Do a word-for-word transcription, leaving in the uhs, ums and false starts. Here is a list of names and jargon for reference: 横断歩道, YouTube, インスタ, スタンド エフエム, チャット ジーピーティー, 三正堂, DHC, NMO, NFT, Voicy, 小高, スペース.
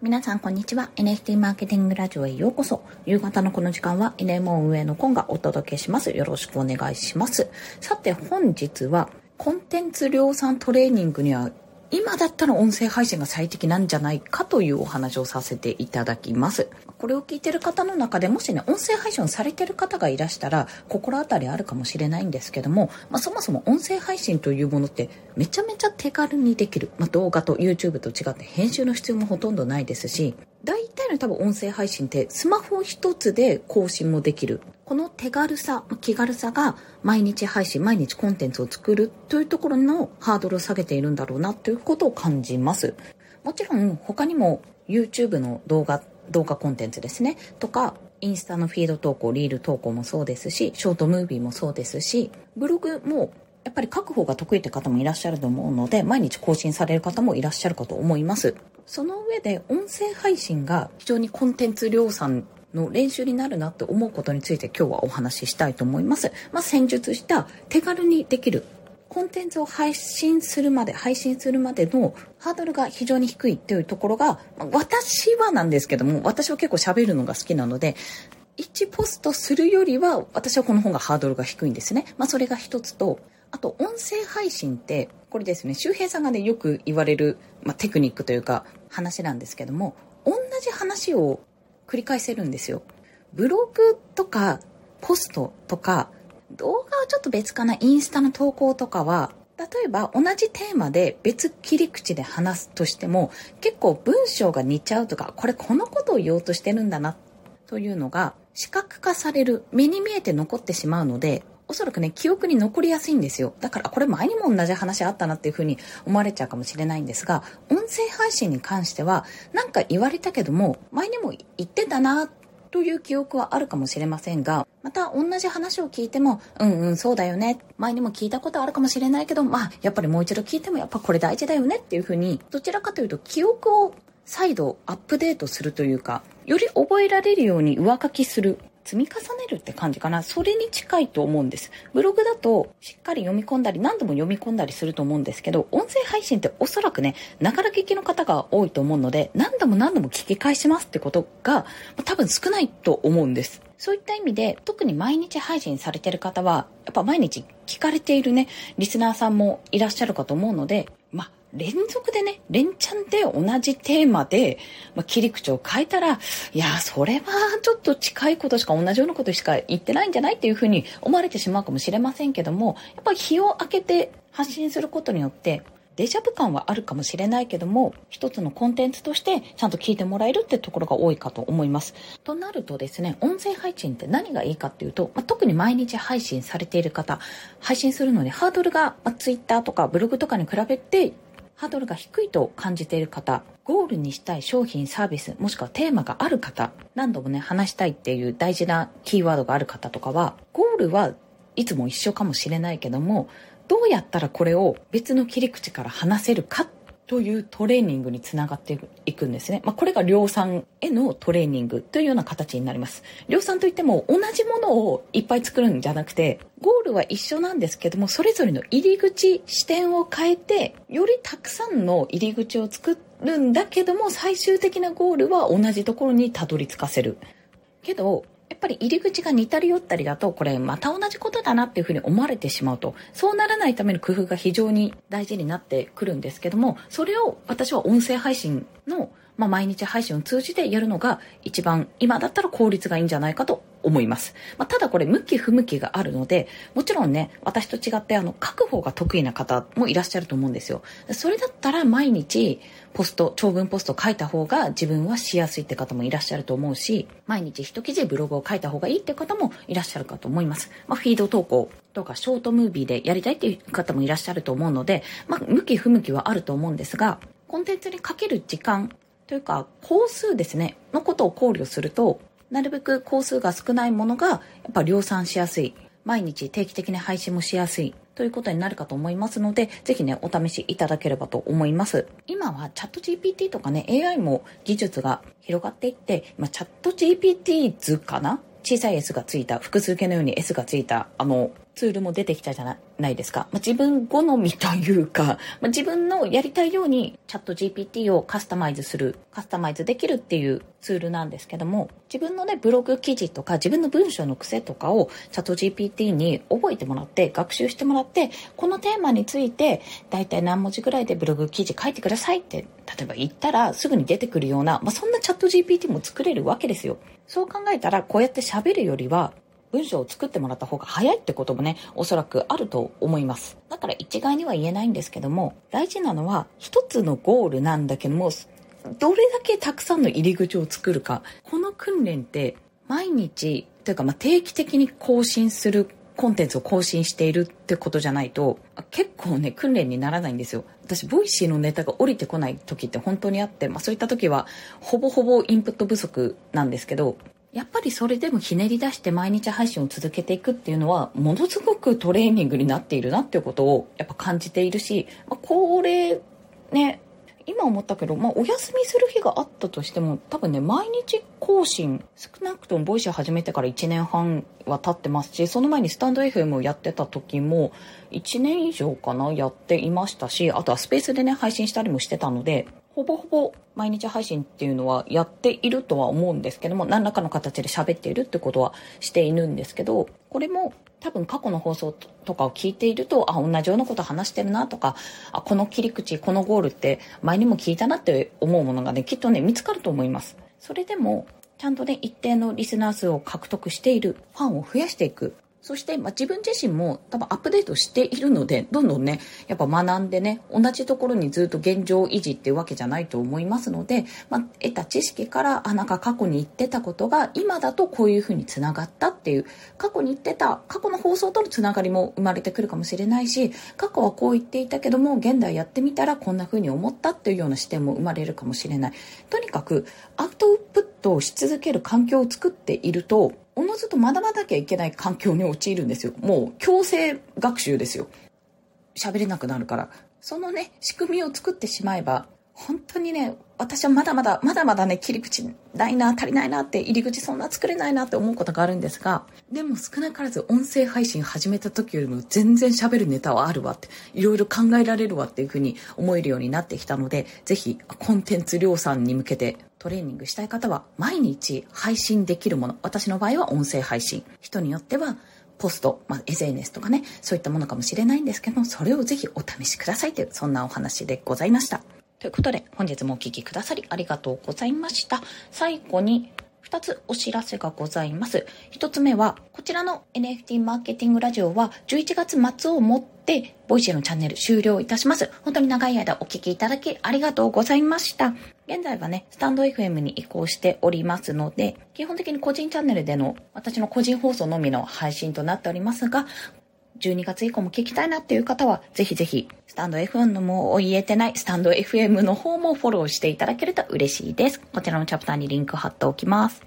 皆さんこんにちは。 エヌエフティー マーケティングラジオへようこそ。夕方のこの時間は エヌエムオー 運営のコンがお届けします。よろしくお願いします。さて本日はコンテンツ量産トレーニングには今だったら音声配信が最適なんじゃないかというお話をさせていただきます。これを聞いている方の中でもしね音声配信をされている方がいらしたら心当たりあるかもしれないんですけども、まあ、そもそも音声配信というものってめちゃめちゃ手軽にできる、まあ、動画と YouTube と違って編集の必要もほとんどないですし、大体の多分音声配信ってスマホ一つで更新もできる、この手軽さ気軽さが毎日配信毎日コンテンツを作るというところのハードルを下げているんだろうなということを感じます。もちろん他にも YouTube の動画動画コンテンツですねとかインスタのフィード投稿リール投稿もそうですしショートムービーもそうですしブログもやっぱり書く方が得意って方もいらっしゃると思うので毎日更新される方もいらっしゃるかと思います。その上で音声配信が非常にコンテンツ量産の練習になるなって思うことについて今日はお話ししたいと思います。まあ、先述した手軽にできるコンテンツを配信するまで配信するまでのハードルが非常に低いというところが、まあ、私はなんですけども私は結構喋るのが好きなのでいちポストするよりは私はこの方がハードルが低いんですね。まあ、それが一つとあと音声配信ってこれですね周平さんがねよく言われる、まあ、テクニックというか話なんですけども同じ話を繰り返せるんですよ。ブログとかポストとか動画はちょっと別かな、インスタの投稿とかは例えば同じテーマで別切り口で話すとしても結構文章が似ちゃうとかこれこのことを言おうとしてるんだなというのが視覚化される目に見えて残ってしまうのでおそらくね記憶に残りやすいんですよ。だからこれ前にも同じ話あったなっていうふうに思われちゃうかもしれないんですが音声配信に関してはなんか言われたけども前にも言ってたなという記憶はあるかもしれませんがまた同じ話を聞いてもうんうんそうだよね前にも聞いたことあるかもしれないけどまあやっぱりもう一度聞いてもやっぱこれ大事だよねっていうふうにどちらかというと記憶を再度アップデートするというかより覚えられるように上書きする積み重ねるって感じかな。それに近いと思うんです。ブログだとしっかり読み込んだり何度も読み込んだりすると思うんですけど音声配信っておそらくねながら聞きの方が多いと思うので何度も何度も聞き返しますってことが多分少ないと思うんです。そういった意味で特に毎日配信されている方はやっぱ毎日聞かれているねリスナーさんもいらっしゃるかと思うのでまあ連続でね連チャンで同じテーマで、まあ、切り口を変えたらいやそれはちょっと近いことしか同じようなことしか言ってないんじゃないっていうふうに思われてしまうかもしれませんけどもやっぱり日を空けて発信することによってデジャブ感はあるかもしれないけども一つのコンテンツとしてちゃんと聞いてもらえるってところが多いかと思います。となるとですね音声配信って何がいいかっていうと、まあ、特に毎日配信されている方配信するのにハードルが、まあ、Twitter とかブログとかに比べてハードルが低いと感じている方、ゴールにしたい商品サービスもしくはテーマがある方、何度もね話したいっていう大事なキーワードがある方とかはゴールはいつも一緒かもしれないけどもどうやったらこれを別の切り口から話せるかというトレーニングにつながっていくんですね。まあ、これが量産へのトレーニングというような形になります。量産といっても同じものをいっぱい作るんじゃなくてゴールは一緒なんですけどもそれぞれの入り口視点を変えてよりたくさんの入り口を作るんだけども最終的なゴールは同じところにたどり着かせるけどやっぱり入り口が似たり寄ったりだとこれまた同じことだなっていうふうに思われてしまうとそうならないための工夫が非常に大事になってくるんですけどもそれを私は音声配信の、まあ、毎日配信を通じてやるのが一番今だったら効率がいいんじゃないかと思います。まあ、ただこれ向き不向きがあるのでもちろんね私と違ってあの書く方が得意な方もいらっしゃると思うんですよ。それだったら毎日ポスト長文ポスト書いた方が自分はしやすいって方もいらっしゃると思うし毎日一記事ブログを書いた方がいいって方もいらっしゃるかと思います。まあ、フィード投稿とかショートムービーでやりたいっていう方もいらっしゃると思うので、まあ、向き不向きはあると思うんですがコンテンツにかける時間というか工数ですねのことを考慮するとなるべく工数が少ないものがやっぱ量産しやすい毎日定期的に配信もしやすいということになるかと思いますのでぜひねお試しいただければと思います。今はチャット ジーピーティー とかね エーアイ も技術が広がっていって今チャット ジーピーティー 図かな小さい S がついた複数形のように S がついたあのツールも出てきたじゃないですか。まあ、自分好みというか、まあ、自分のやりたいようにチャット ジーピーティー をカスタマイズする、カスタマイズできるっていうツールなんですけども、自分のね、ブログ記事とか自分の文章の癖とかをチャット ジーピーティー に覚えてもらって学習してもらって、このテーマについてだいたい何文字ぐらいでブログ記事書いてくださいって例えば言ったらすぐに出てくるような、まあ、そんなチャット ジーピーティー も作れるわけですよ。そう考えたらこうやって喋るよりは文章を作ってもらった方が早いってこともね、おそらくあると思います。だから一概には言えないんですけども、大事なのは一つのゴールなんだけども、どれだけたくさんの入り口を作るか。この訓練って毎日というか、まあ定期的に更新する、コンテンツを更新しているってことじゃないと結構ね訓練にならないんですよ。私ボイシーのネタが降りてこない時って本当にあって、まあ、そういった時はほぼほぼインプット不足なんですけど、やっぱりそれでもひねり出して毎日配信を続けていくっていうのはものすごくトレーニングになっているなっていうことをやっぱ感じているし、まあ、これね今思ったけど、まあ、お休みする日があったとしても多分ね毎日更新、少なくともボイシー始めてからいちねんはんは経ってますし、その前にスタンド エフエム をやってた時もいちねんいじょうかなやっていましたし、あとはスペースでね配信したりもしてたので、ほぼほぼ毎日配信っていうのはやっているとは思うんですけども、何らかの形で喋っているってことはしているんですけど、これも多分過去の放送とかを聞いていると、あ、同じようなこと話してるなとか、あ、この切り口、このゴールって前にも聞いたなって思うものがね、きっとね、見つかると思います。それでも、ちゃんとね、一定のリスナー数を獲得している、ファンを増やしていく。そして、まあ、自分自身も多分アップデートしているので、どんどんねやっぱ学んでね、同じところにずっと現状維持っていうわけじゃないと思いますので、まあ、得た知識から、あ、なんか過去に言ってたことが今だとこういうふうにつながったっていう、過去に言ってた過去の放送とのつながりも生まれてくるかもしれないし、過去はこう言っていたけども現代やってみたらこんなふうに思ったっていうような視点も生まれるかもしれない。とにかくアウトプットをし続ける環境を作っていると、おのずと学ばなきゃいけない環境に陥るんですよ。もう強制学習ですよ。喋れなくなるから。そのね、仕組みを作ってしまえば、本当にね、私はまだまだ、まだまだね、切り口ないな、足りないなって、入り口そんな作れないなって思うことがあるんですが、でも少なからず音声配信始めた時よりも全然喋るネタはあるわって、いろいろ考えられるわっていうふうに思えるようになってきたので、ぜひコンテンツ量産に向けてトレーニングしたい方は、毎日配信できるもの、私の場合は音声配信、人によってはポスト、まあ、エスエヌエス とかね、そういったものかもしれないんですけど、それをぜひお試しくださいという、そんなお話でございました。ということで、本日もお聞きくださりありがとうございました。最後にふたつお知らせがございます。ひとつめは、こちらの エヌエフティー マーケティングラジオはじゅういちがつまつをもって、ボイシーのチャンネル終了いたします。本当に長い間お聞きいただきありがとうございました。現在はね、スタンド エフエム に移行しておりますので、基本的に個人チャンネルでの私の個人放送のみの配信となっておりますが、じゅうにがつ以降も聞きたいなっていう方は、ぜひぜひ、スタンド エフエム のも言えてない、スタンド エフエム の方もフォローしていただけると嬉しいです。こちらのチャプターにリンク貼っておきます。